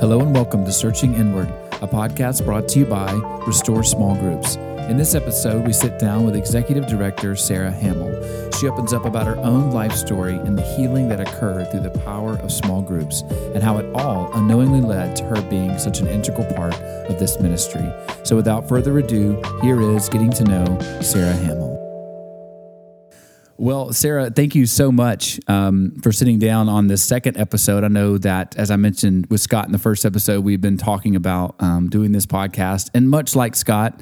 Hello and welcome to Searching Inward, a podcast brought to you by Restore Small Groups. In this episode, we sit down with Executive Director Sara Hamill. She opens up about her own life story and the healing that occurred through the power of small groups and how it all unknowingly led to her being such an integral part of this ministry. So without further ado, here is Getting to Know Sara Hamill. Well, Sara, thank you so much for sitting down on this second episode. I know that, as I mentioned with Scott in the first episode, we've been talking about doing this podcast. And much like Scott,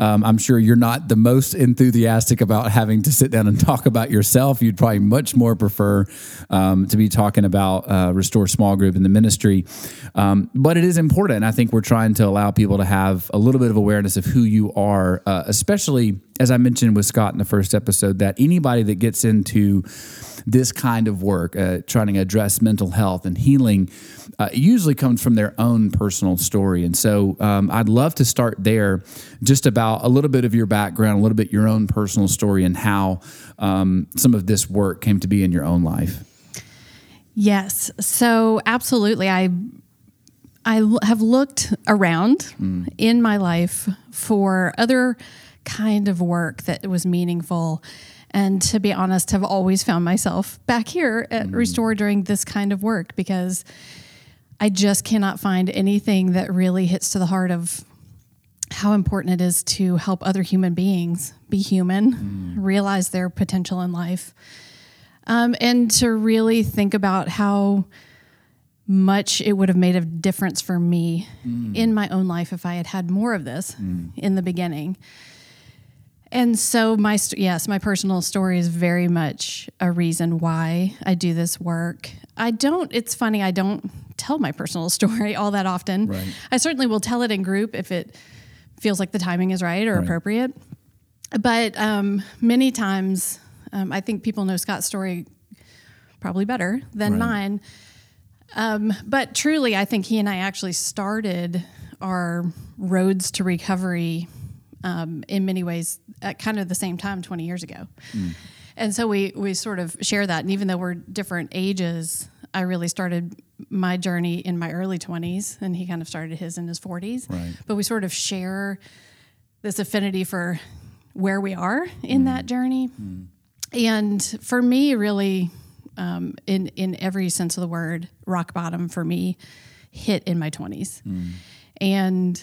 I'm sure you're not the most enthusiastic about having to sit down and talk about yourself. You'd probably much more prefer to be talking about Restore Small Group in the ministry. But it is important. I think we're trying to allow people to have a little bit of awareness of who you are, especially, as I mentioned with Scott in the first episode, that anybody that gets into this kind of work, trying to address mental health and healing, usually comes from their own personal story. And so I'd love to start there, just about a little bit of your background, a little bit your own personal story, and how some of this work came to be in your own life. Yes. So absolutely. I have looked around in my life for other kind of work that was meaningful, and to be honest, have always found myself back here at Restore doing this kind of work, because I just cannot find anything that really hits to the heart of how important it is to help other human beings be human, realize their potential in life, and to really think about how much it would have made a difference for me in my own life if I had had more of this in the beginning. And so my personal story is very much a reason why I do this work. It's funny, I don't tell my personal story all that often. Right. I certainly will tell it in group if it feels like the timing is right or appropriate. But many times, I think people know Scott's story probably better than mine. But truly, I think he and I actually started our roads to recovery in many ways at kind of the same time 20 years ago. And so we sort of share that. And even though we're different ages, I really started my journey in my early 20s, and he kind of started his in his 40s. Right. But we sort of share this affinity for where we are in that journey. And for me, really, in every sense of the word, rock bottom for me hit in my 20s. And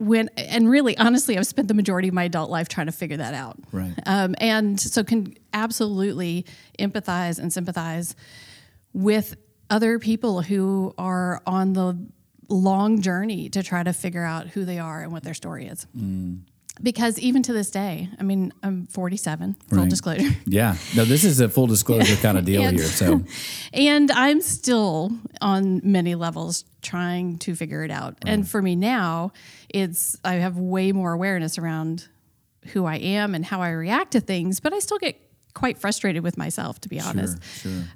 really, honestly, I've spent the majority of my adult life trying to figure that out. Right. And so can absolutely empathize and sympathize with other people who are on the long journey to try to figure out who they are and what their story is. Because even to this day, I mean, I'm 47, full disclosure. Yeah. No, this is a full disclosure kind of deal here. So, and I'm still on many levels trying to figure it out. Right. And for me now, I have way more awareness around who I am and how I react to things, but I still get quite frustrated with myself, to be honest,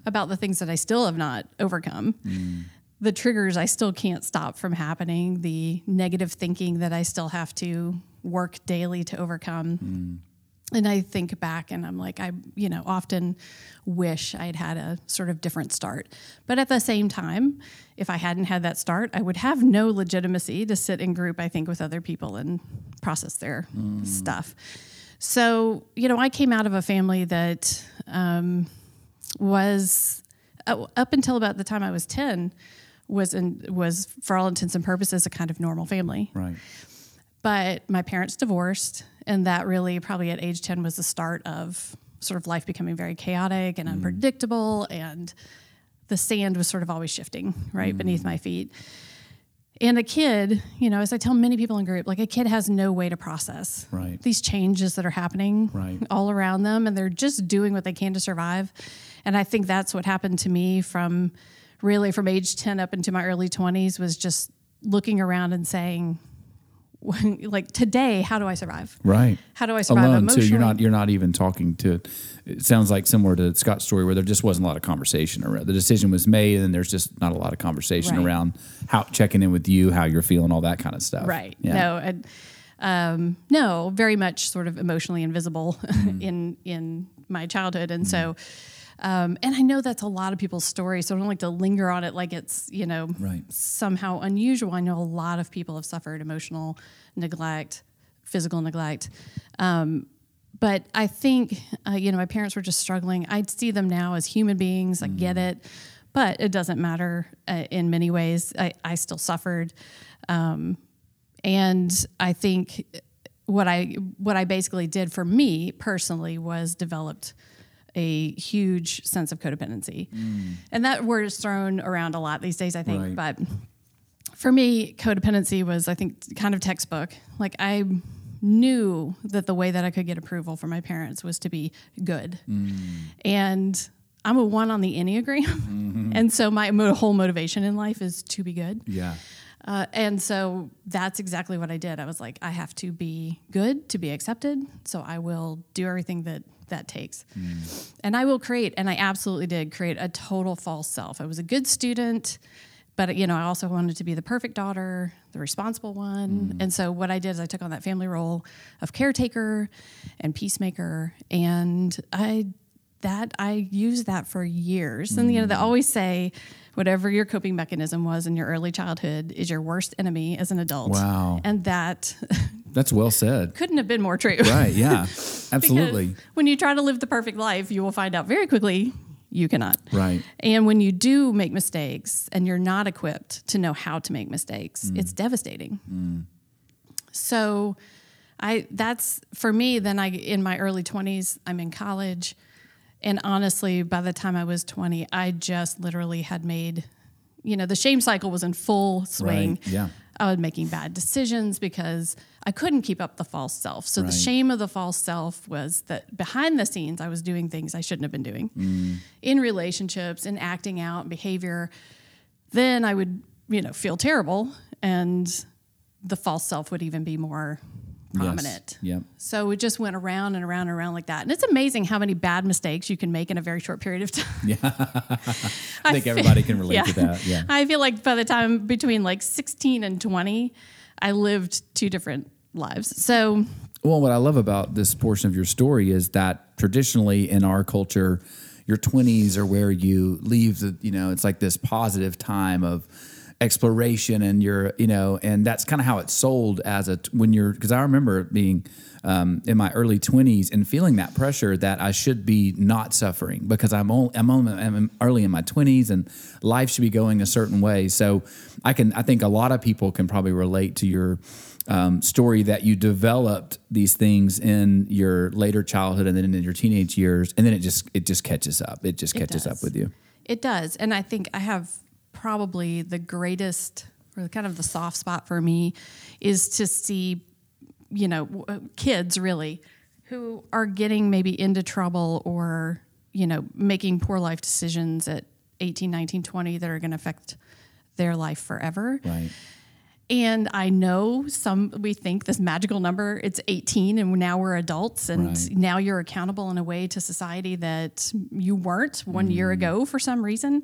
about the things that I still have not overcome. The triggers I still can't stop from happening, the negative thinking that I still have to work daily to overcome. And I think back and I'm like, I often wish I'd had a sort of different start. But at the same time, if I hadn't had that start, I would have no legitimacy to sit in group, I think, with other people and process their stuff. So, I came out of a family that was, up until about the time I was 10, was for all intents and purposes a kind of normal family. Right. But my parents divorced, and that really probably at age 10 was the start of sort of life becoming very chaotic and unpredictable, and the sand was sort of always shifting beneath my feet. And a kid, as I tell many people in group, like a kid has no way to process these changes that are happening all around them, and they're just doing what they can to survive. And I think that's what happened to me from age 10 up into my early 20s, was just looking around and saying, like, today, how do I survive? Right. How do I survive alone, emotionally? Too. You're not even talking to. It sounds like similar to Scott's story, where there just wasn't a lot of conversation around. The decision was made, and there's just not a lot of conversation around how, checking in with you, how you're feeling, all that kind of stuff. Right. Yeah. No, No, very much sort of emotionally invisible in my childhood. And so, and I know that's a lot of people's story, so I don't like to linger on it like it's, you know, somehow unusual. I know a lot of people have suffered emotional neglect, physical neglect. But I think, you know, my parents were just struggling. I see them now as human beings. I get it. But it doesn't matter in many ways. I still suffered. And I think what I basically did for me personally was developed a huge sense of codependency. And that word is thrown around a lot these days, I think. But for me, codependency was, I think, kind of textbook. Like, I knew that the way that I could get approval from my parents was to be good. And I'm a one on the Enneagram. And so my whole motivation in life is to be good. And so that's exactly what I did. I was like, I have to be good to be accepted, so I will do everything that takes. And I will create, and I absolutely did create a total false self. I was a good student, but, you know, I also wanted to be the perfect daughter, the responsible one. And so what I did is I took on that family role of caretaker and peacemaker, and I used that for years. And, you know, they always say whatever your coping mechanism was in your early childhood is your worst enemy as an adult. Wow. And that's well said. Couldn't have been more true. Right, yeah, absolutely. When you try to live the perfect life, you will find out very quickly you cannot. Right. And when you do make mistakes and you're not equipped to know how to make mistakes, it's devastating. So that's, for me, then in my early 20s, I'm in college. And honestly, by the time I was 20, I just literally had made, you know, the shame cycle was in full swing. Right. Yeah. I was making bad decisions because I couldn't keep up the false self. So the shame of the false self was that behind the scenes, I was doing things I shouldn't have been doing in relationships and acting out and behavior. Then I would, you know, feel terrible, and the false self would even be more prominent. Yes. Yep. So it just went around and around and around like that. And it's amazing how many bad mistakes you can make in a very short period of time. Yeah. I think everybody can relate to that. Yeah. I feel like by the time between like 16 and 20, I lived two different lives. So, well, what I love about this portion of your story is that traditionally in our culture, your 20s are where you leave the, you know, it's like this positive time of exploration, and you're, you know, and that's kind of how it's sold as when you're, because I remember being in my early 20s and feeling that pressure that I should be not suffering because I'm early in my 20s and life should be going a certain way. So I think a lot of people can probably relate to your story that you developed these things in your later childhood and then in your teenage years, and then it just catches up. It just catches up with you. It does, and I think I have probably the greatest, or kind of the soft spot for me, is to see, you know, kids really who are getting maybe into trouble or, you know, making poor life decisions at 18, 19, 20 that are going to affect their life forever. Right. And I know we think this magical number, it's 18, and now we're adults, and now you're accountable in a way to society that you weren't 1 year ago for some reason.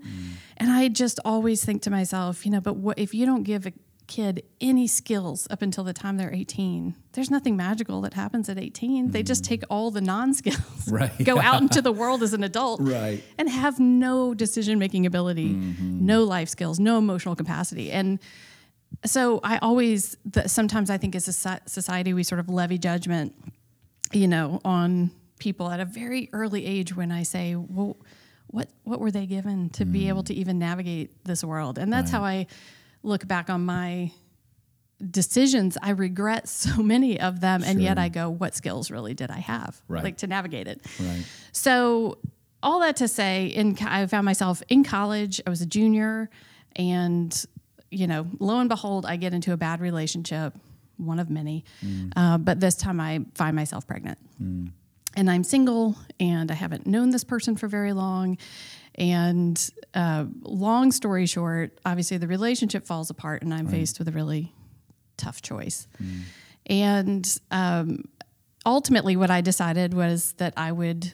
And I just always think to myself, you know, but what if you don't give a kid any skills up until the time they're 18? There's nothing magical that happens at 18. They just take all the non-skills, go out into the world as an adult, and have no decision-making ability, no life skills, no emotional capacity. And so I always, sometimes I think as a society, we sort of levy judgment, you know, on people at a very early age when I say, well, what were they given to be able to even navigate this world? And that's how I look back on my decisions. I regret so many of them, and yet I go, what skills really did I have, like, to navigate it? So all that to say, I found myself in college. I was a junior, and, you know, lo and behold, I get into a bad relationship, one of many. But this time I find myself pregnant. And I'm single, and I haven't known this person for very long. And long story short, obviously the relationship falls apart, and I'm faced with a really tough choice. And ultimately what I decided was that I would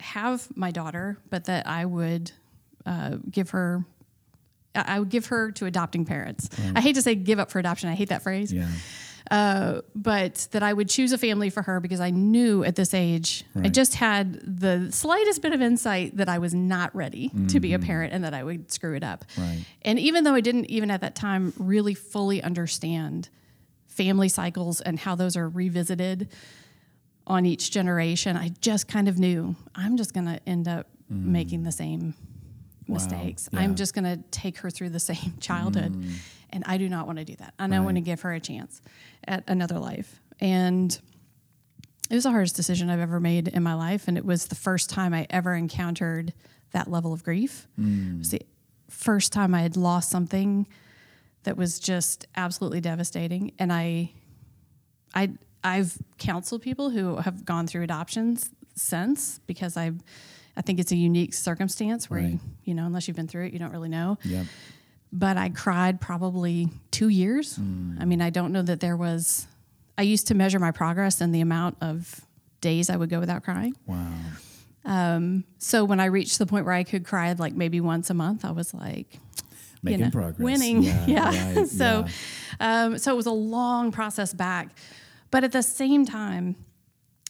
have my daughter, but that I would give her to adopting parents. I hate to say give up for adoption. I hate that phrase. Yeah. But that I would choose a family for her because I knew at this age, right. I just had the slightest bit of insight that I was not ready mm-hmm. to be a parent and that I would screw it up. Right. And even though I didn't even at that time really fully understand family cycles and how those are revisited on each generation, I just kind of knew I'm just going to end up making the same mistakes. Wow. Yeah. I'm just going to take her through the same childhood. Mm. And I do not want to do that. And I want to give her a chance at another life. And it was the hardest decision I've ever made in my life. And it was the first time I ever encountered that level of grief. Mm. It was the first time I had lost something that was just absolutely devastating. And I've counseled people who have gone through adoptions since because I think it's a unique circumstance where, you know, unless you've been through it, you don't really know. Yep. But I cried probably 2 years. Mm. I mean, I don't know that there was... I used to measure my progress in the amount of days I would go without crying. Wow. So when I reached the point where I could cry like maybe once a month, I was like... Making progress. Winning. Yeah. Right. So, yeah. So it was a long process back. But at the same time...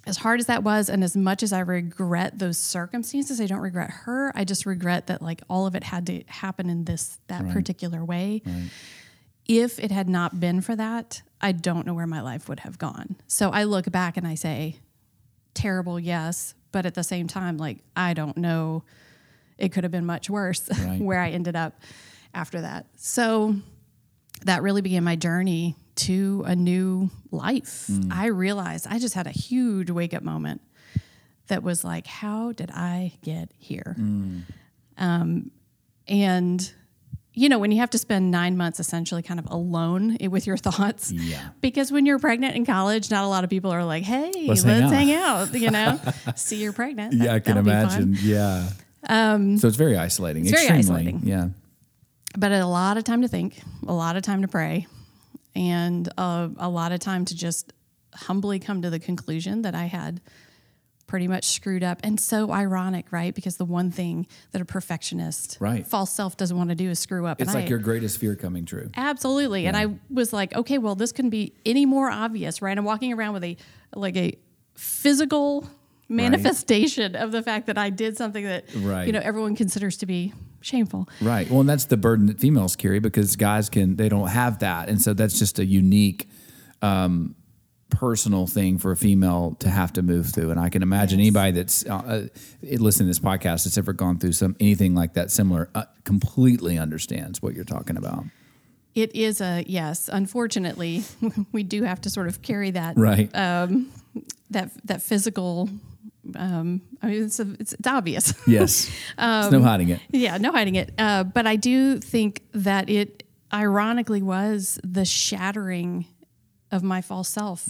as hard as that was, and as much as I regret those circumstances, I don't regret her. I just regret that, like, all of it had to happen in that particular way. Right. If it had not been for that, I don't know where my life would have gone. So I look back and I say, terrible, yes, but at the same time, like, I don't know. It could have been much worse where I ended up after that. So that really began my journey to a new life. Mm. I realized I just had a huge wake-up moment that was like, how did I get here? Mm. And, you know, when you have to spend 9 months essentially kind of alone with your thoughts, because when you're pregnant in college, not a lot of people are like, hey, let's hang out, you know, see you're pregnant. Yeah, I can imagine. Fun. Yeah. So it's very isolating. It's extremely isolating. Yeah. But a lot of time to think, a lot of time to pray, and a lot of time to just humbly come to the conclusion that I had pretty much screwed up. And so ironic, right? Because the one thing that a perfectionist, false self doesn't want to do is screw up. It's like your greatest fear coming true. Absolutely. Yeah. And I was like, okay, well, this couldn't be any more obvious, right? I'm walking around with a physical manifestation of the fact that I did something that, you know, everyone considers to be shameful. Right. Well, and that's the burden that females carry because guys they don't have that. And so that's just a unique, personal thing for a female to have to move through. And I can imagine anybody that's listening to this podcast that's ever gone through anything like that similar, completely understands what you're talking about. It is unfortunately, we do have to sort of carry that, that physical, I mean, it's obvious. Yes. There's no hiding it. Yeah, no hiding it. But I do think that it ironically was the shattering of my false self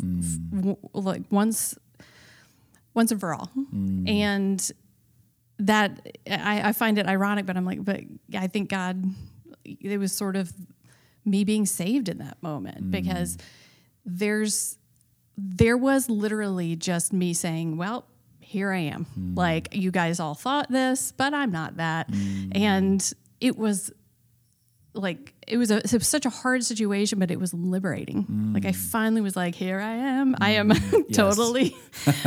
like once and for all. Mm. And that I find it ironic, but I'm like, but I think God, it was sort of me being saved in that moment because there was literally just me saying, well, here I am. Mm. Like, you guys all thought this, but I'm not that. Mm. And it was like, it was such a hard situation, but it was liberating. Mm. Like, I finally was like, here I am. Mm. I am totally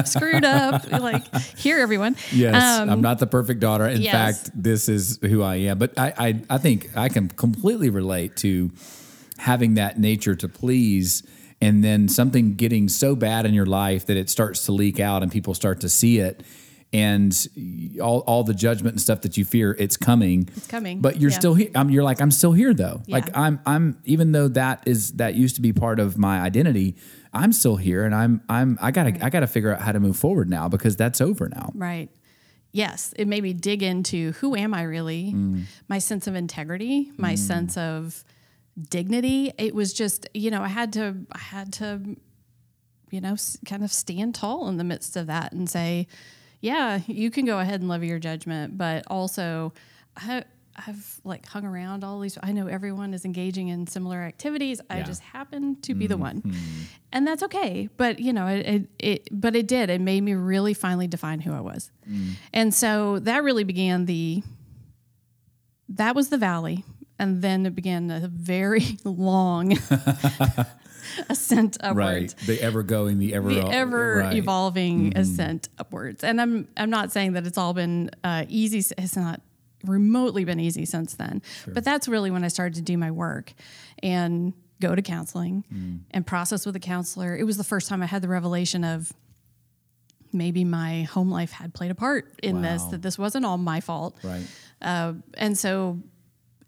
screwed up. Like, here, everyone. Yes, I'm not the perfect daughter. In fact, this is who I am. But I think I can completely relate to having that nature to please, and then something getting so bad in your life that it starts to leak out and people start to see it. And all the judgment and stuff that you fear, it's coming. It's coming. But you're still here. You're like, I'm still here, though. Yeah. Like, I'm even though that used to be part of my identity, I'm still here, and I gotta figure out how to move forward now because that's over now. Right. Yes. It made me dig into who am I really, my sense of integrity, my sense of dignity. It was just, you know, I had to, you know, kind of stand tall in the midst of that and say, yeah, you can go ahead and levy your judgment, but also I've like hung around all these, I know everyone is engaging in similar activities. I just happen to be the one, and that's okay. But you know, it made me really finally define who I was. Mm. And so that really began that was the valley. And then it began a very long ascent upwards. Right. The ever-going, the ever-evolving ascent upwards. And I'm not saying that it's all been easy. It's not remotely been easy since then. Sure. But that's really when I started to do my work and go to counseling and process with a counselor. It was the first time I had the revelation of maybe my home life had played a part in this, that this wasn't all my fault. Right.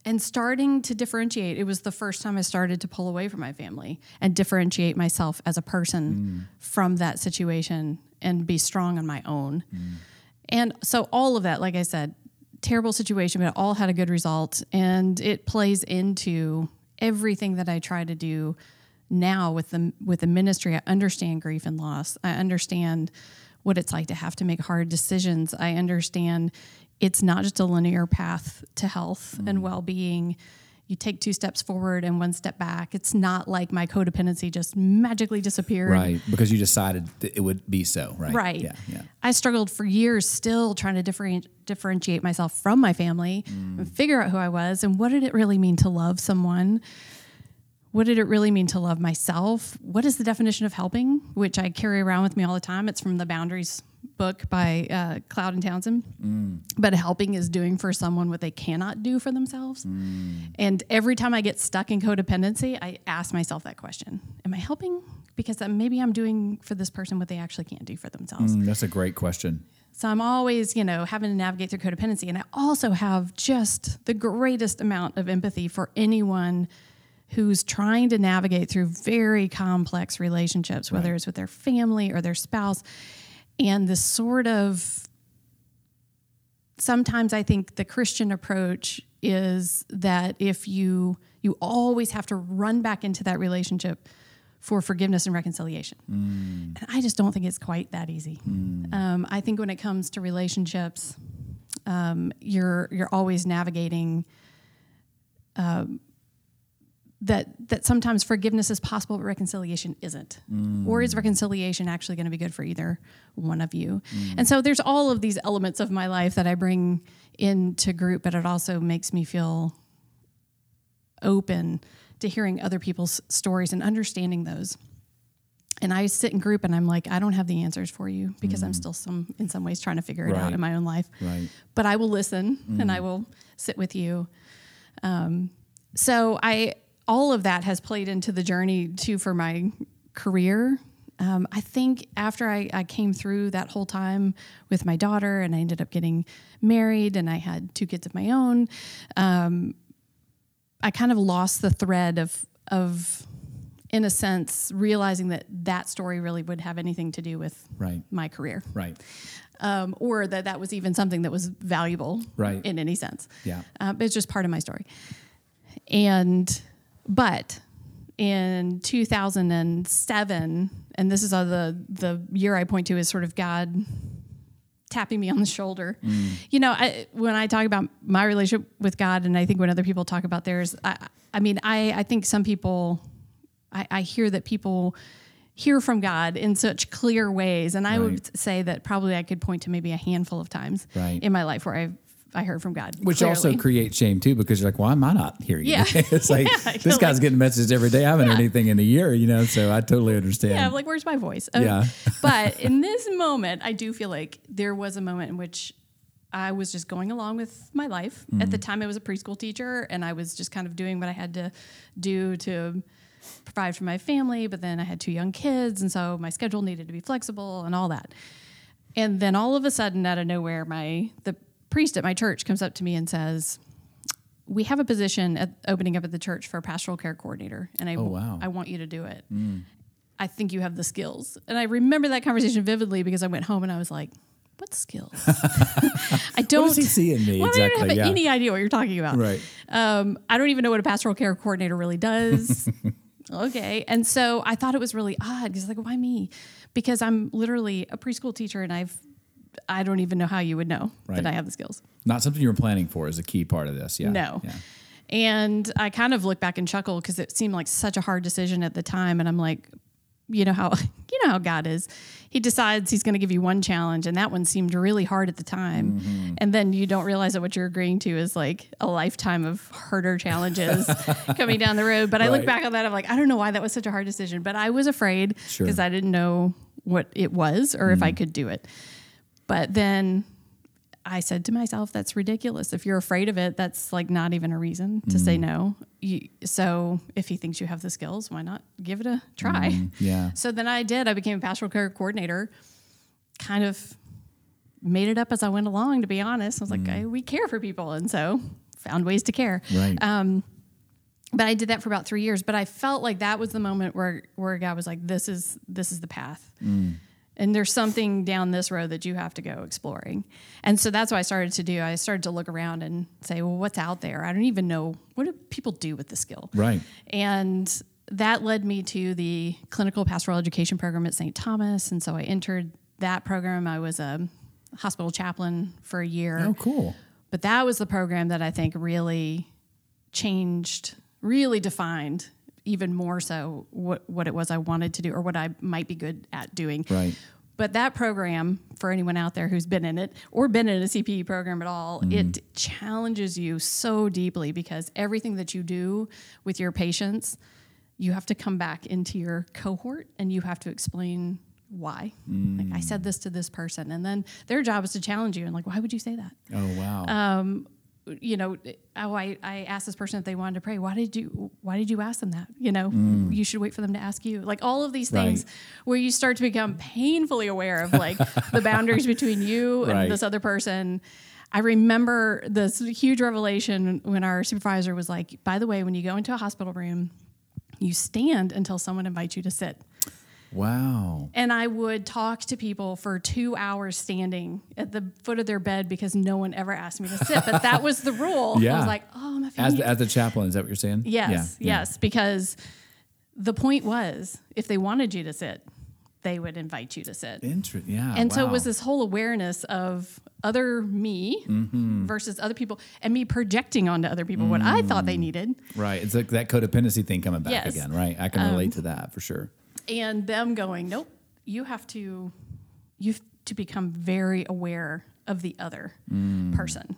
And starting to differentiate, it was the first time I started to pull away from my family and differentiate myself as a person from that situation and be strong on my own. And so all of that, like I said, terrible situation, but it all had a good result. And it plays into everything that I try to do now with the ministry. I understand grief and loss. I understand what it's like to have to make hard decisions. I understand it's not just a linear path to health and well-being. You take 2 steps forward and 1 step back. It's not like my codependency just magically disappeared. Right, because you decided that it would be so, right? Right. Yeah, yeah. I struggled for years still trying to differentiate myself from my family and figure out who I was and what did it really mean to love someone? What did it really mean to love myself? What is the definition of helping, which I carry around with me all the time? It's from the Boundaries book by Cloud and Townsend. But helping is doing for someone what they cannot do for themselves. And every time I get stuck in codependency, I ask myself that question. Am I helping? Because maybe I'm doing for this person what they actually can't do for themselves. That's a great question. So I'm always, having to navigate through codependency. And I also have just the greatest amount of empathy for anyone who's trying to navigate through very complex relationships, whether it's with their family or their spouse. And this sort of, sometimes I think the Christian approach is that if you always have to run back into that relationship for forgiveness and reconciliation. And I just don't think it's quite that easy. I think when it comes to relationships, you're always navigating that sometimes forgiveness is possible, but reconciliation isn't. Or is reconciliation actually going to be good for either one of you? And so there's all of these elements of my life that I bring into group, but it also makes me feel open to hearing other people's stories and understanding those. And I sit in group and I'm like, I don't have the answers for you because I'm still in some ways trying to figure it out in my own life. Right. But I will listen and I will sit with you. All of that has played into the journey, too, for my career. I think after I came through that whole time with my daughter and I ended up getting married and I had 2 kids of my own, I kind of lost the thread of, in a sense, realizing that story really would have anything to do with my career. Right. Or that was even something that was valuable in any sense. Yeah. But it's just part of my story. But in 2007, and this is the year I point to as sort of God tapping me on the shoulder. When I talk about my relationship with God, and I think when other people talk about theirs, I think some people, I hear that people hear from God in such clear ways. And I would say that probably I could point to maybe a handful of times in my life where I heard from God. Which clearly also creates shame too, because you're like, well, am I not hearing you? It's like, this guy's getting messages every day. I haven't heard anything in a year, so I totally understand. Yeah, I'm like, where's my voice? But in this moment, I do feel like there was a moment in which I was just going along with my life. At the time, I was a preschool teacher, and I was just kind of doing what I had to do to provide for my family, but then I had 2 young kids, and so my schedule needed to be flexible and all that. And then all of a sudden, out of nowhere, the priest at my church comes up to me and says, we have a position opening up at the church for a pastoral care coordinator. And I want you to do it. I think you have the skills. And I remember that conversation vividly because I went home and I was like, what skills? I don't what does he see in me? Well, exactly. I don't have any idea what you're talking about. Right. I don't even know what a pastoral care coordinator really does. Okay. And so I thought it was really odd because why me? Because I'm literally a preschool teacher and I don't even know how you would know that I have the skills. Not something you were planning for is a key part of this. Yeah. No. Yeah. And I kind of look back and chuckle because it seemed like such a hard decision at the time. And I'm like, you know how God is. He decides he's going to give you one challenge, and that one seemed really hard at the time. Mm-hmm. And then you don't realize that what you're agreeing to is like a lifetime of harder challenges coming down the road. But I look back on that, I'm like, I don't know why that was such a hard decision, but I was afraid because I didn't know what it was or if I could do it. But then I said to myself, that's ridiculous. If you're afraid of it, that's like not even a reason to say no. So if he thinks you have the skills, why not give it a try? Yeah. So then I did. I became a pastoral care coordinator, kind of made it up as I went along, to be honest. I was like, we care for people. And so found ways to care. Right. But I did that for about 3 years. But I felt like that was the moment where God was like, this is the path. And there's something down this road that you have to go exploring. And so that's what I started to do. I started to look around and say, well, what's out there? I don't even know. What do people do with the skill? Right. And that led me to the clinical pastoral education program at St. Thomas. And so I entered that program. I was a hospital chaplain for a year. Oh, cool. But that was the program that I think really changed, really defined even more so what it was I wanted to do or what I might be good at doing. Right. But that program, for anyone out there who's been in it or been in a CPE program at all, it challenges you so deeply because everything that you do with your patients, you have to come back into your cohort and you have to explain why. Like, I said this to this person. And then their job is to challenge you and like, why would you say that? Oh, wow. You know, I asked this person if they wanted to pray. Why did you ask them that? You know, you should wait for them to ask you. Like all of these things where you start to become painfully aware of like the boundaries between you and this other person. I remember this huge revelation when our supervisor was like, by the way, when you go into a hospital room, you stand until someone invites you to sit. Wow. And I would talk to people for 2 hours standing at the foot of their bed because no one ever asked me to sit. But that was the rule. Yeah. I was like, oh, my family. As a chaplain, is that what you're saying? Yes, yeah. Yes. Because the point was, if they wanted you to sit, they would invite you to sit. Interesting. Yeah. And so it was this whole awareness of other me versus other people and me projecting onto other people what I thought they needed. Right. It's like that codependency thing coming back again, right? I can relate to that for sure. And them going, nope, you have to become very aware of the other person.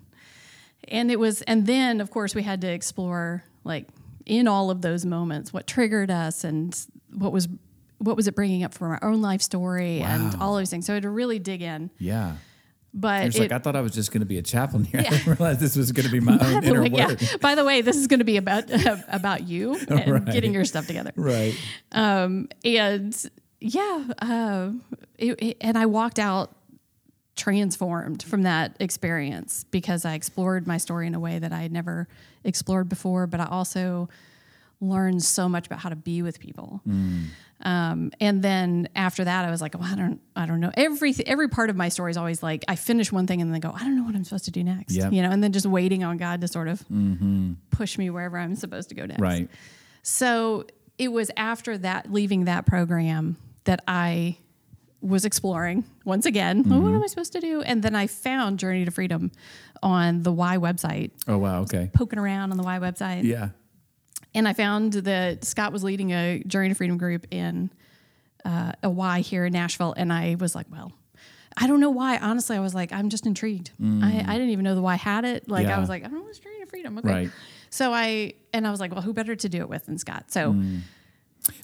And it was, and then of course we had to explore like in all of those moments, what triggered us and what was it bringing up from our own life story and all those things. So I had to really dig in. Yeah. But it's like, I thought I was just going to be a chaplain here. Yeah. I didn't realize this was going to be my own inner work. Yeah. By the way, this is going to be about you and getting your stuff together. Right. And I walked out transformed from that experience because I explored my story in a way that I had never explored before, but I also learned so much about how to be with people. And then after that, I was like, well, I don't know. Every part of my story is always like, I finish one thing and then go, I don't know what I'm supposed to do next, you know, and then just waiting on God to sort of push me wherever I'm supposed to go next. Right. So it was after that, leaving that program that I was exploring once again, well, what am I supposed to do? And then I found Journey to Freedom on the Y website. Oh, wow. Okay. Poking around on the Y website. Yeah. And I found that Scott was leading a Journey to Freedom group in a Y here in Nashville. And I was like, well, I don't know why. Honestly, I was like, I'm just intrigued. I didn't even know the Y had it. Like, I was like, I don't know, it's Journey to Freedom. Okay. Right. So I was like, well, who better to do it with than Scott? So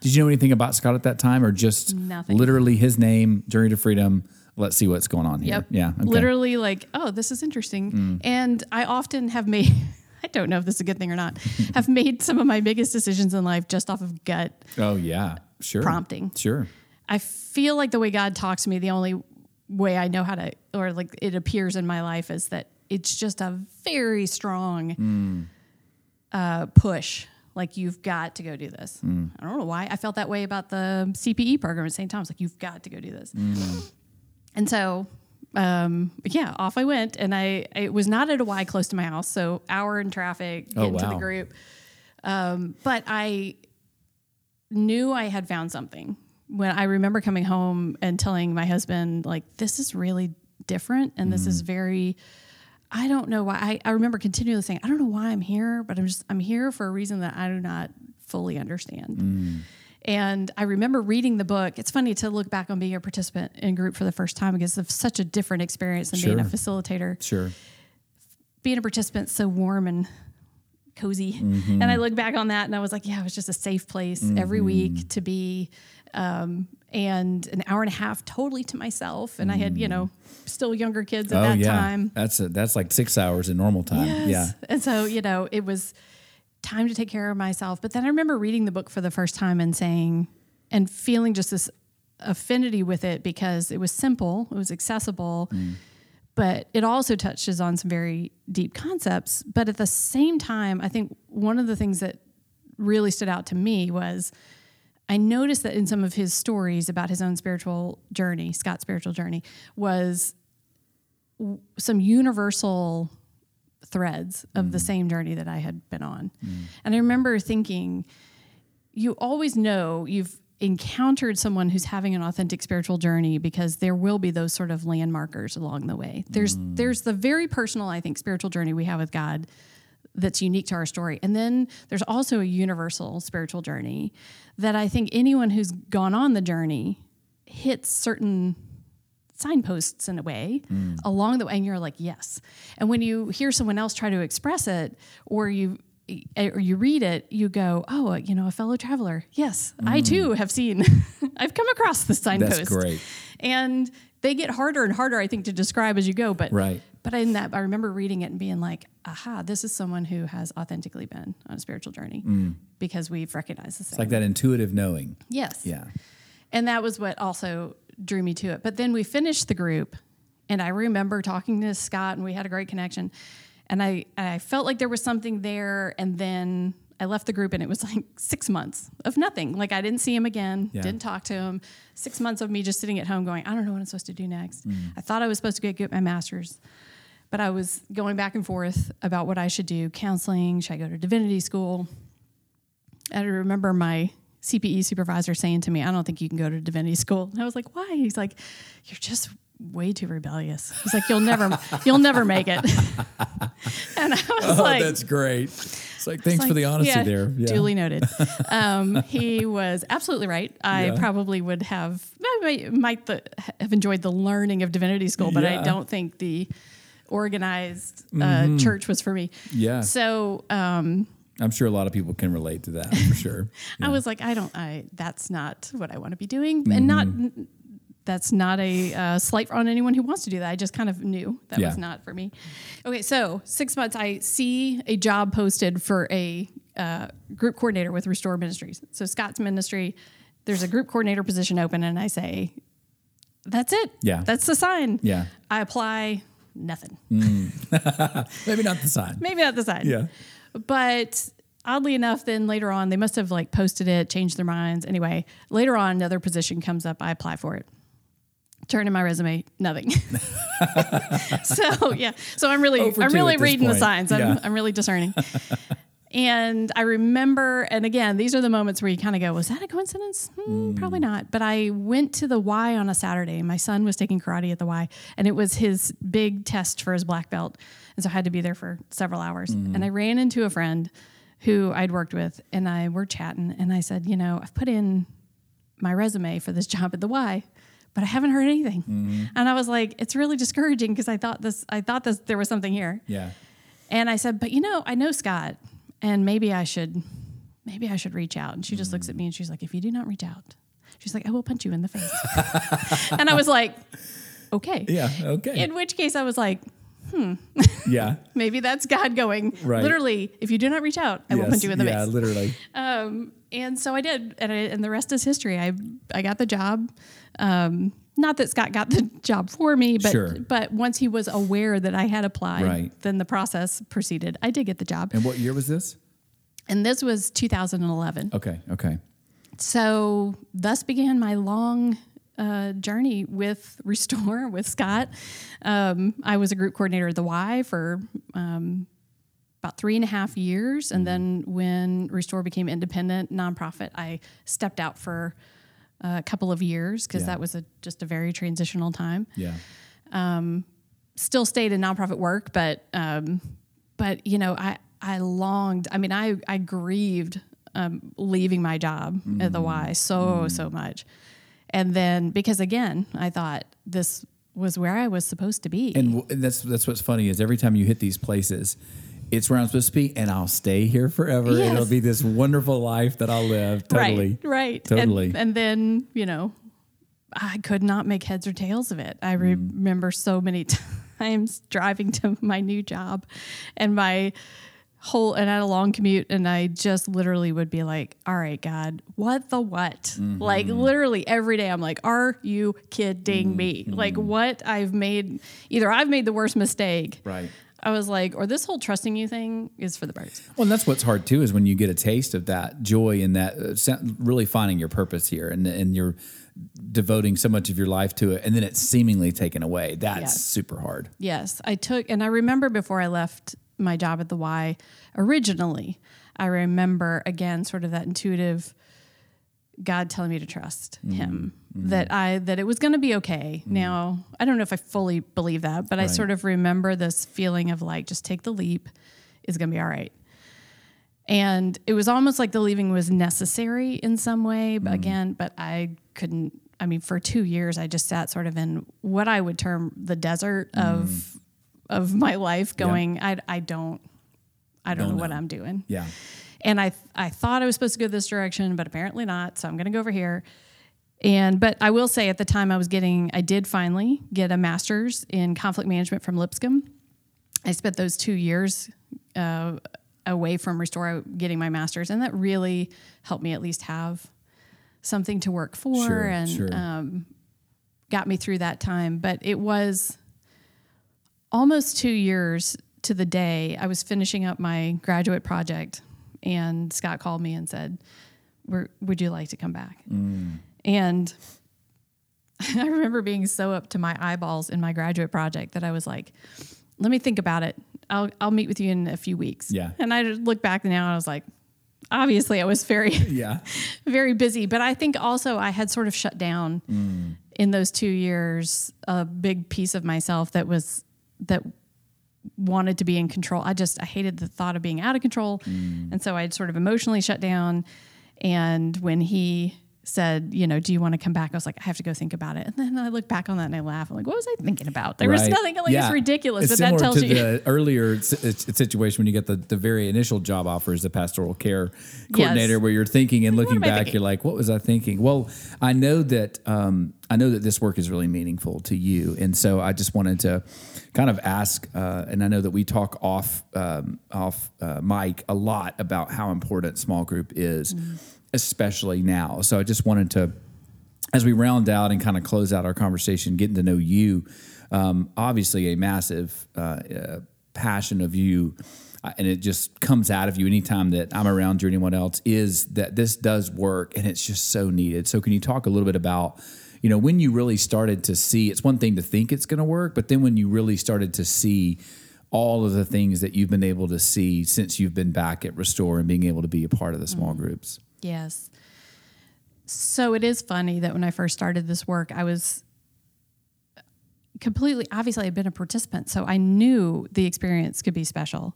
did you know anything about Scott at that time or just nothing? Literally his name, Journey to Freedom? Let's see what's going on here. Yep. Yeah. Okay. Literally like, oh, this is interesting. And I often have made... I don't know if this is a good thing or not, have made some of my biggest decisions in life just off of gut. Oh, yeah. Sure. Prompting. Sure. I feel like the way God talks to me, the only way I know how to, or like it appears in my life is that it's just a very strong push. Like, you've got to go do this. I don't know why. I felt that way about the CPE program at St. Thomas. Like, you've got to go do this. And so... off I went, and it was not at a Y close to my house, so hour in traffic, getting to the group. But I knew I had found something. When I remember coming home and telling my husband, like, this is really different, and this is very, I don't know why, I remember continually saying, I don't know why I'm here, but I'm here for a reason that I do not fully understand. And I remember reading the book. It's funny to look back on being a participant in group for the first time because it's such a different experience than being a facilitator. Sure. Being a participant is so warm and cozy. Mm-hmm. And I look back on that and I was like, yeah, it was just a safe place every week to be, and an hour and a half totally to myself. And I had, you know, still younger kids at that time. That's like 6 hours in normal time. Yes. Yeah. And so, you know, it was time to take care of myself. But then I remember reading the book for the first time and saying, and feeling just this affinity with it because it was simple, it was accessible, but it also touches on some very deep concepts. But at the same time, I think one of the things that really stood out to me was I noticed that in some of his stories about his own spiritual journey, Scott's spiritual journey, was some universal threads of the same journey that I had been on. And I remember thinking, you always know you've encountered someone who's having an authentic spiritual journey because there will be those sort of landmarkers along the way. There's the very personal, I think, spiritual journey we have with God that's unique to our story. And then there's also a universal spiritual journey that I think anyone who's gone on the journey hits certain signposts in a way along the way. And you're like, yes. And when you hear someone else try to express it, or you read it, you go, oh, you know, a fellow traveler. Yes, I too have seen, I've come across this signpost. That's great. And they get harder and harder, I think, to describe as you go. But right. But in that, I remember reading it and being like, aha, this is someone who has authentically been on a spiritual journey because we've recognized the same. It's like that intuitive knowing. Yes. Yeah. And that was what also drew me to it. But then we finished the group, and I remember talking to Scott, and we had a great connection. And I felt like there was something there, and then I left the group, and it was like 6 months of nothing. Like, I didn't see him again, didn't talk to him. 6 months of me just sitting at home going, I don't know what I'm supposed to do next. I thought I was supposed to get my master's, but I was going back and forth about what I should do, counseling, should I go to divinity school? I remember my CPE supervisor saying to me, I don't think you can go to divinity school. And I was like, why? He's like, you're just way too rebellious. He's like, you'll never make it. And I was like, that's great. It's like, thanks for the honesty there. Yeah. Duly noted. He was absolutely right. I probably would have, might have enjoyed the learning of divinity school, but I don't think the organized church was for me. Yeah. So, I'm sure a lot of people can relate to that for sure. Yeah. I was like, that's not what I want to be doing. And that's not a slight on anyone who wants to do that. I just kind of knew that was not for me. Okay. So 6 months, I see a job posted for a group coordinator with Restore Ministries. So Scott's ministry, there's a group coordinator position open. And I say, that's it. Yeah. That's the sign. Yeah. I apply. Nothing. Maybe not the sign. Maybe not the sign. Yeah. But oddly enough, then later on, they must have like posted it, changed their minds. Anyway, later on, another position comes up. I apply for it. Turn in my resume, nothing. So yeah. So I'm really reading the signs. I'm really discerning. And I remember, and again, these are the moments where you kind of go, was that a coincidence? Probably not. But I went to the Y on a Saturday. My son was taking karate at the Y, and it was his big test for his black belt. And so I had to be there for several hours. And I ran into a friend who I'd worked with, and I were chatting, and I said, you know, I've put in my resume for this job at the Y, but I haven't heard anything. And I was like, it's really discouraging because I thought there was something here. Yeah. And I said, but you know, I know Scott. And maybe I should reach out. And she just looks at me and she's like, if you do not reach out, she's like, I will punch you in the face. And I was like, okay. Yeah, okay. In which case I was like, yeah. Maybe that's God going, right. Literally, if you do not reach out, I will punch you in the face. Yeah, literally. And so I did. And the rest is history. I got the job. Not that Scott got the job for me, but but once he was aware that I had applied, then the process proceeded. I did get the job. And what year was this? And this was 2011. Okay. So thus began my long journey with Restore, with Scott. I was a group coordinator at the Y for about 3.5 years. And then when Restore became independent, nonprofit, I stepped out for a couple of years because that was just a very transitional time. Yeah. Still stayed in nonprofit work, but you know, I longed. I mean, I grieved leaving my job at the Y so much. And then, because again, I thought this was where I was supposed to be. And that's what's funny is every time you hit these places, it's where I'm supposed to be, and I'll stay here forever. Yes. It'll be this wonderful life that I'll live. Totally. Right. Totally. And then, you know, I could not make heads or tails of it. I remember so many times driving to my new job and I had a long commute, and I just literally would be like, all right, God, what the what? Mm-hmm. Like literally every day I'm like, are you kidding me? Mm-hmm. Like what I've made, either I've made the worst mistake. Right. I was like, or this whole trusting you thing is for the birds. Well, and that's what's hard too, is when you get a taste of that joy and that really finding your purpose here and you're devoting so much of your life to it, and then it's seemingly taken away. That's super hard. Yes. I remember before I left my job at the Y originally, I remember again, sort of that intuitive God telling me to trust him, that it was going to be okay. Now, I don't know if I fully believe that, but I sort of remember this feeling of like, just take the leap, it's going to be all right. And it was almost like the leaving was necessary in some way, but I couldn't, I mean, for 2 years, I just sat sort of in what I would term the desert of my life going, I don't know what I'm doing. Yeah. And I thought I was supposed to go this direction, but apparently not. So I'm going to go over here. But I will say at the time I did finally get a master's in conflict management from Lipscomb. I spent those 2 years away from Restore getting my master's. And that really helped me at least have something to work for got me through that time. But it was almost 2 years to the day. I was finishing up my graduate project, and Scott called me and said, would you like to come back? And I remember being so up to my eyeballs in my graduate project that I was like, let me think about it. I'll meet with you in a few weeks. Yeah. And I look back now and I was like, obviously I was very, very busy. But I think also I had sort of shut down in those 2 years, a big piece of myself that wanted to be in control. I hated the thought of being out of control. And so I'd sort of emotionally shut down. And when he said, you know, do you want to come back? I was like, I have to go think about it. And then I look back on that and I laugh. I'm like, what was I thinking about? There was nothing, like it's ridiculous. It's but that tells you the earlier situation when you get the very initial job offer as the pastoral care coordinator, where you're thinking and looking back, you're like, what was I thinking? Well, I know that this work is really meaningful to you. And so I just wanted to kind of ask, and I know that we talk off mic a lot about how important small group is, especially now. So I just wanted to, as we round out and kind of close out our conversation, getting to know you, obviously a massive passion of you, and it just comes out of you anytime that I'm around you or anyone else, is that this does work and it's just so needed. So can you talk a little bit about, you know, when you really started to see, it's one thing to think it's going to work, but then when you really started to see all of the things that you've been able to see since you've been back at Restore and being able to be a part of the small groups. Yes. So it is funny that when I first started this work, I was completely, obviously I'd been a participant, so I knew the experience could be special.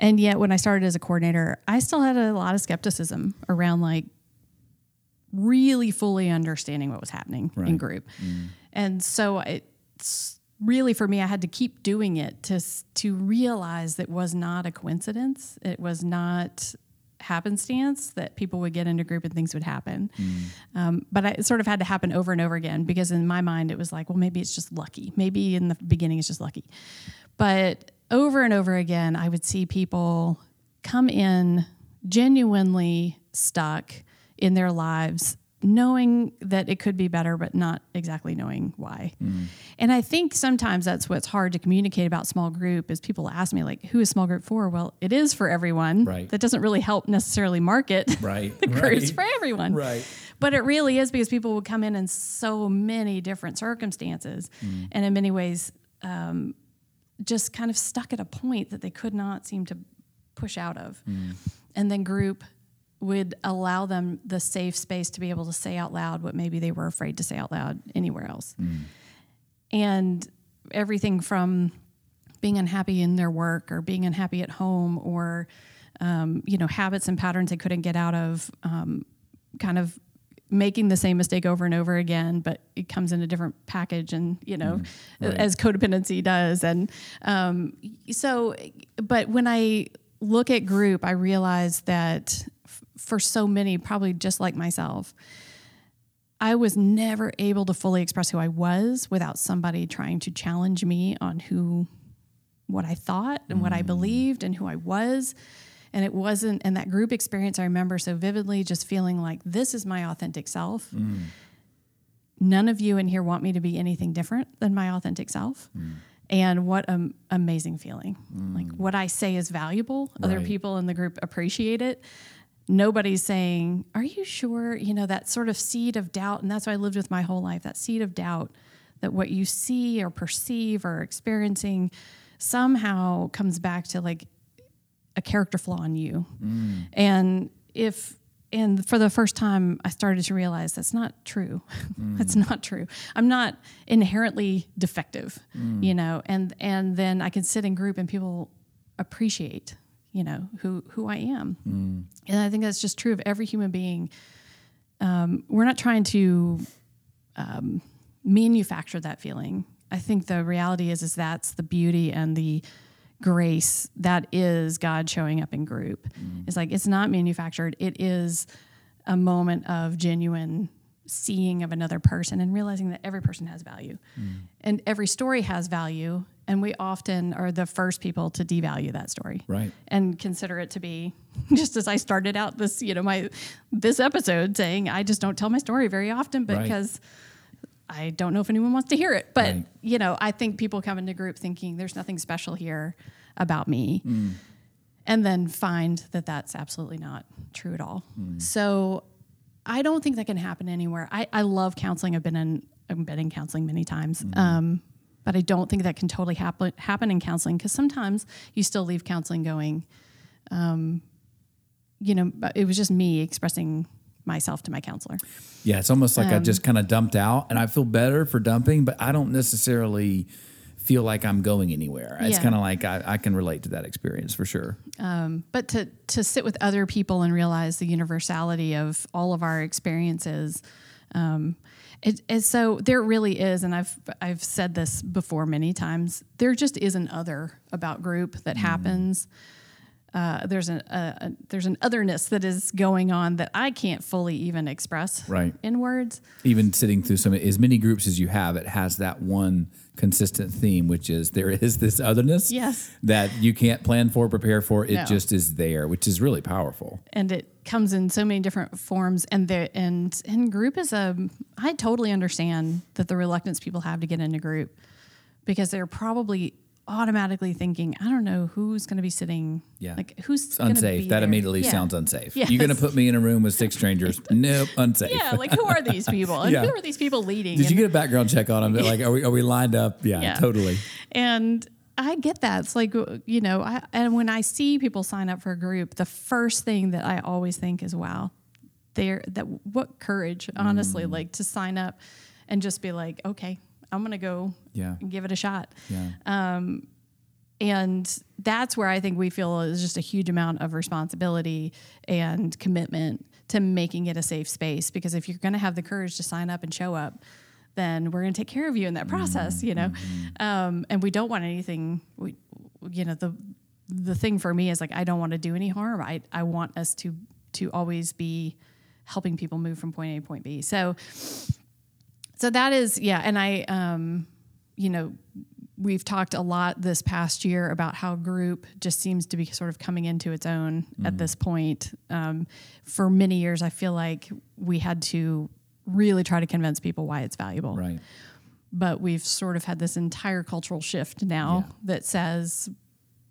And yet when I started as a coordinator, I still had a lot of skepticism around like really fully understanding what was happening in group. And so it's really, for me, I had to keep doing it to realize that was not a coincidence. It was not happenstance that people would get into group and things would happen. But it sort of had to happen over and over again, because in my mind it was like, well, maybe it's just lucky. Maybe in the beginning it's just lucky. But over and over again, I would see people come in genuinely stuck in their lives, knowing that it could be better, but not exactly knowing why. And I think sometimes that's what's hard to communicate about small group, is people ask me like, who is small group for? Well, it is for everyone. Right. That doesn't really help necessarily market the groups for everyone. Right. But it really is, because people will come in so many different circumstances and in many ways just kind of stuck at a point that they could not seem to push out of. And then group would allow them the safe space to be able to say out loud what maybe they were afraid to say out loud anywhere else. And everything from being unhappy in their work or being unhappy at home or habits and patterns I couldn't get out of, kind of making the same mistake over and over again, but it comes in a different package and, right. as codependency does. And but when I look at group, I realize that for so many, probably just like myself, I was never able to fully express who I was without somebody trying to challenge me on what I thought and what I believed and who I was. And it wasn't, and that group experience I remember so vividly, just feeling like this is my authentic self. Mm. None of you in here want me to be anything different than my authentic self. Mm. And what an amazing feeling. Mm. Like what I say is valuable. Right. Other people in the group appreciate it. Nobody's saying, are you sure? That sort of seed of doubt. And that's what I lived with my whole life, that seed of doubt that what you see or perceive or experiencing somehow comes back to like a character flaw in you. Mm. And for the first time I started to realize that's not true. Mm. That's not true. I'm not inherently defective, and then I can sit in group and people appreciate, who I am. Mm. And I think that's just true of every human being. We're not trying to manufacture that feeling. I think the reality is that's the beauty and the grace that is God showing up in group. Mm. It's like, it's not manufactured. It is a moment of genuine seeing of another person and realizing that every person has value and every story has value. And we often are the first people to devalue that story, right? And consider it to be, just as I started out this, this episode saying, I just don't tell my story very often because I don't know if anyone wants to hear it, but I think people come into group thinking there's nothing special here about me, and then find that that's absolutely not true at all. Mm. So I don't think that can happen anywhere. I love counseling. I've been in counseling many times, but I don't think that can totally happen in counseling, because sometimes you still leave counseling going, it was just me expressing myself to my counselor. Yeah, it's almost like I just kind of dumped out, and I feel better for dumping, but I don't necessarily feel like I'm going anywhere. Yeah. It's kind of like I can relate to that experience for sure. But to sit with other people and realize the universality of all of our experiences, and so there really is, and I've said this before many times, there just is an other about group that happens. There's an otherness that is going on that I can't fully even express in words. Even sitting through as many groups as you have, it has that one consistent theme, which is there is this otherness that you can't plan for, prepare for. It just is there, which is really powerful. And it comes in so many different forms. And group is I totally understand that the reluctance people have to get into group, because they're probably automatically thinking, I don't know who's going to be sitting. Yeah. Like who's going to be unsafe. That immediately sounds unsafe. Yes. You're going to put me in a room with 6 strangers. Nope, unsafe. Yeah. Like who are these people? And who are these people leading? Did you get a background check on them? Like, are we lined up? Yeah, totally. And I get that. It's like, and when I see people sign up for a group, the first thing that I always think is, wow, what courage, honestly, like to sign up and just be like, okay, I'm going to go and give it a shot. Yeah. And that's where I think we feel is just a huge amount of responsibility and commitment to making it a safe space. Because if you're going to have the courage to sign up and show up, then we're going to take care of you in that process, and we don't want anything. The thing for me is like, I don't want to do any harm. I want us to always be helping people move from point A to point B. So that is, and I, we've talked a lot this past year about how group just seems to be sort of coming into its own at this point. For many years, I feel like we had to really try to convince people why it's valuable. Right. But we've sort of had this entire cultural shift now that says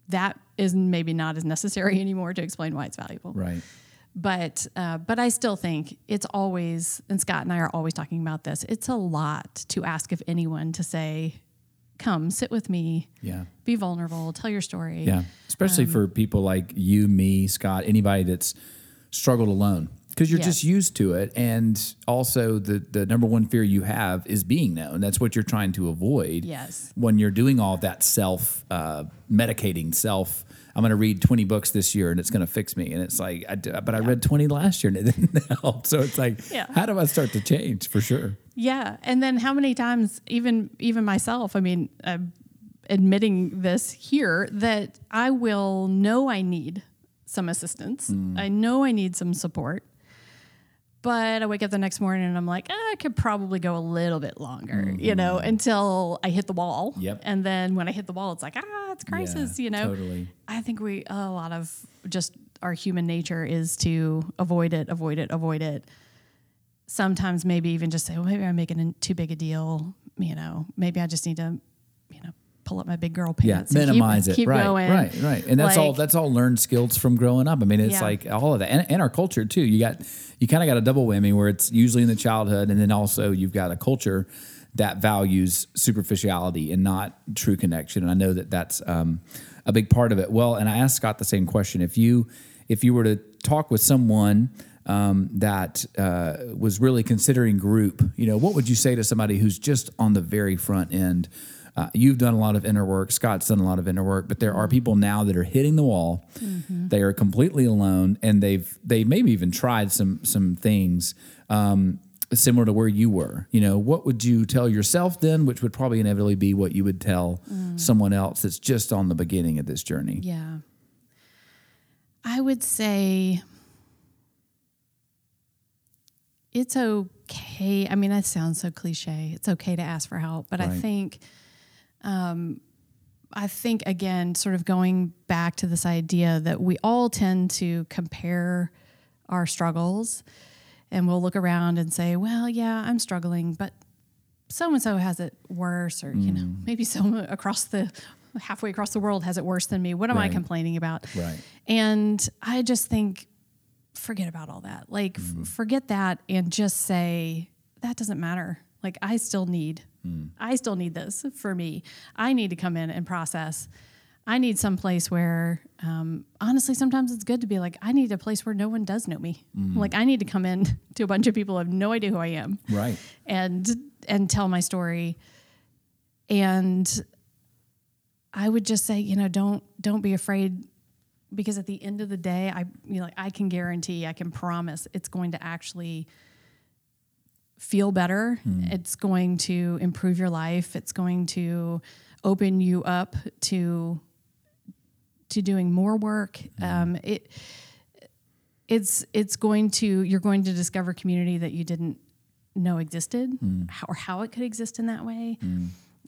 that is maybe not as necessary anymore to explain why it's valuable. Right. But I still think it's always, and Scott and I are always talking about this, it's a lot to ask of anyone to say, come sit with me, be vulnerable, tell your story. Yeah, especially for people like you, me, Scott, anybody that's struggled alone, because you're just used to it. And also the number one fear you have is being known. That's what you're trying to avoid when you're doing all that self-medicating, self I'm going to read 20 books this year and it's going to fix me. And it's like, but I read 20 last year and it didn't help. So it's like, how do I start to change for sure? Yeah. And then how many times, even myself, I mean, admitting this here, that I will know I need some assistance. I know I need some support. But I wake up the next morning and I'm like, I could probably go a little bit longer, you know, until I hit the wall. Yep. And then when I hit the wall, it's like, it's crisis, you know. Totally. I think a lot of just our human nature is to avoid it. Sometimes maybe even just say, well, maybe I'm making too big a deal, you know. Maybe I just need to, you know, pull up my big girl pants. Yeah, minimize it. Keep going. Right. And that's like, all learned skills from growing up. I mean, it's like all of that. And our culture too. You kind of got a double whammy where it's usually in the childhood. And then also you've got a culture that values superficiality and not true connection. And I know that that's a big part of it. Well, and I asked Scott the same question. If you were to talk with someone that was really considering group, you know, what would you say to somebody who's just on the very front end? You've done a lot of inner work. Scott's done a lot of inner work, but there are people now that are hitting the wall. Mm-hmm. They are completely alone, and they maybe even tried some things similar to where you were. You know, what would you tell yourself then, which would probably inevitably be what you would tell someone else that's just on the beginning of this journey? Yeah. I would say it's okay. I mean, that sounds so cliche. It's okay to ask for help, but I think... I think, again, sort of going back to this idea that we all tend to compare our struggles, and we'll look around and say, well, yeah, I'm struggling, but so-and-so has it worse, or, you know, maybe someone halfway across the world has it worse than me. What am I complaining about? Right. And I just think, forget about all that. Like, forget that and just say, that doesn't matter. Like, I still need this for me. I need to come in and process. I need some place where, honestly, sometimes it's good to be like, I need a place where no one does know me. Mm-hmm. Like, I need to come in to a bunch of people who have no idea who I am. Right. And tell my story. And I would just say, you know, don't be afraid, because at the end of the day, I can guarantee, I can promise it's going to actually feel better. It's going to improve your life. It's going to open you up to doing more work. You're going to discover community that you didn't know existed, or how it could exist in that way.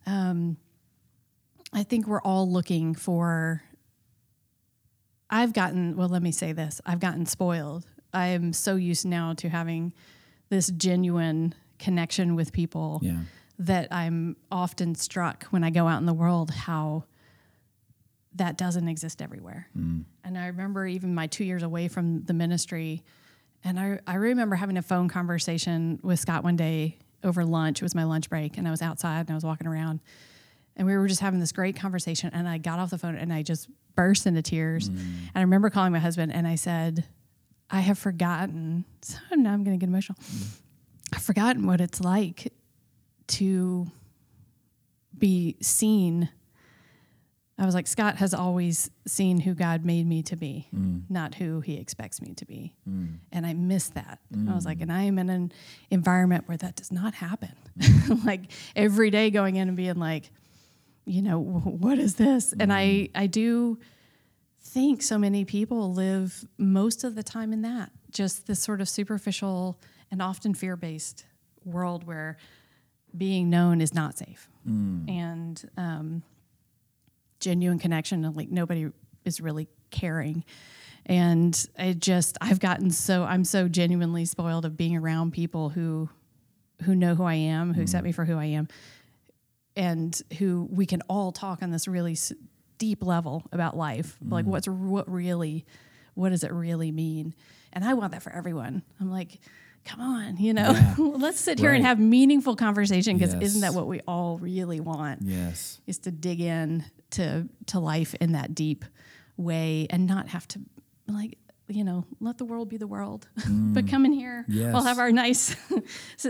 I think we're all looking for, let me say this, I've gotten spoiled. I am so used now to having this genuine connection with people that I'm often struck when I go out in the world how that doesn't exist everywhere. And I remember even my 2 years away from the ministry, and I remember having a phone conversation with Scott one day over lunch. It was my lunch break, and I was outside, and I was walking around, and we were just having this great conversation, and I got off the phone, and I just burst into tears. And I remember calling my husband, and I said, I have forgotten, so now I'm going to get emotional. I've forgotten what it's like to be seen. I was like, Scott has always seen who God made me to be, not who he expects me to be. And I miss that. I was like, and I am in an environment where that does not happen. Like every day going in and being like, you know, what is this? And I do think so many people live most of the time in that, just this sort of superficial and often fear-based world where being known is not safe. And genuine connection, and like nobody is really caring. And I'm so genuinely spoiled of being around people who know who I am, who accept me for who I am, and who we can all talk on this really deep level about life. Like what does it really mean? And I want that for everyone. I'm like, come on, you know, let's sit here and have meaningful conversation, because isn't that what we all really want? Yes. Is to dig in to life in that deep way and not have to, like, you know, let the world be the world, but come in here. Yes. We'll have our nice,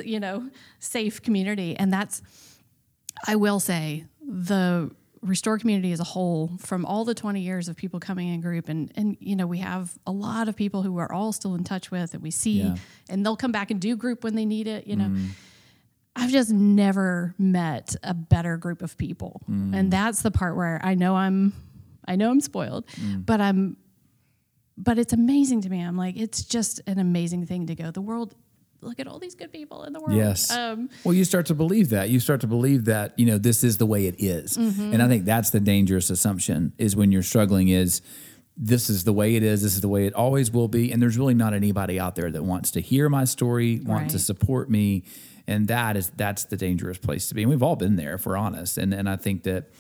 you know, safe community. And I will say Restore community as a whole, from all the 20 years of people coming in group, and you know, we have a lot of people who are all still in touch with that we see, yeah. and they'll come back and do group when they need it, you know. Mm. I've just never met a better group of people. Mm. And that's the part where I know I'm spoiled, but it's amazing to me. I'm like, it's just an amazing thing to go. The world, look at all these good people in the world. Yes. Well, you start to believe that. You start to believe that, you know, this is the way it is. Mm-hmm. And I think that's the dangerous assumption, is when you're struggling is, this is the way it is. This is the way it always will be. And there's really not anybody out there that wants to hear my story, wants right. to support me. And that's the dangerous place to be. And we've all been there, if we're honest. And I think that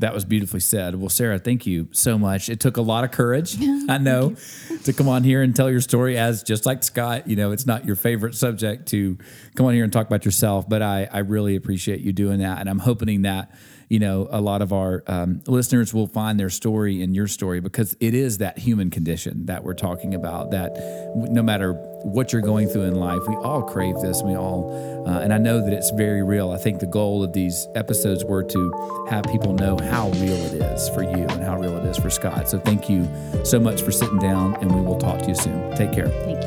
was beautifully said. Well, Sara, thank you so much. It took a lot of courage, I know, to come on here and tell your story, as just like Scott, you know, it's not your favorite subject to come on here and talk about yourself, but I really appreciate you doing that. And I'm hoping that, you know, a lot of our listeners will find their story in your story, because it is that human condition that we're talking about, that no matter what you're going through in life, we all crave this. We all, and I know that it's very real. I think the goal of these episodes were to have people know how real it is for you and how real it is for Scott. So thank you so much for sitting down, and we will talk to you soon. Take care. Thank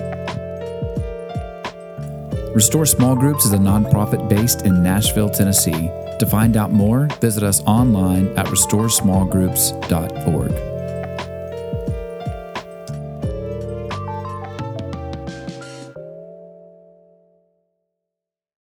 you. Restore Small Groups is a nonprofit based in Nashville, Tennessee. To find out more, visit us online at restoresmallgroups.org.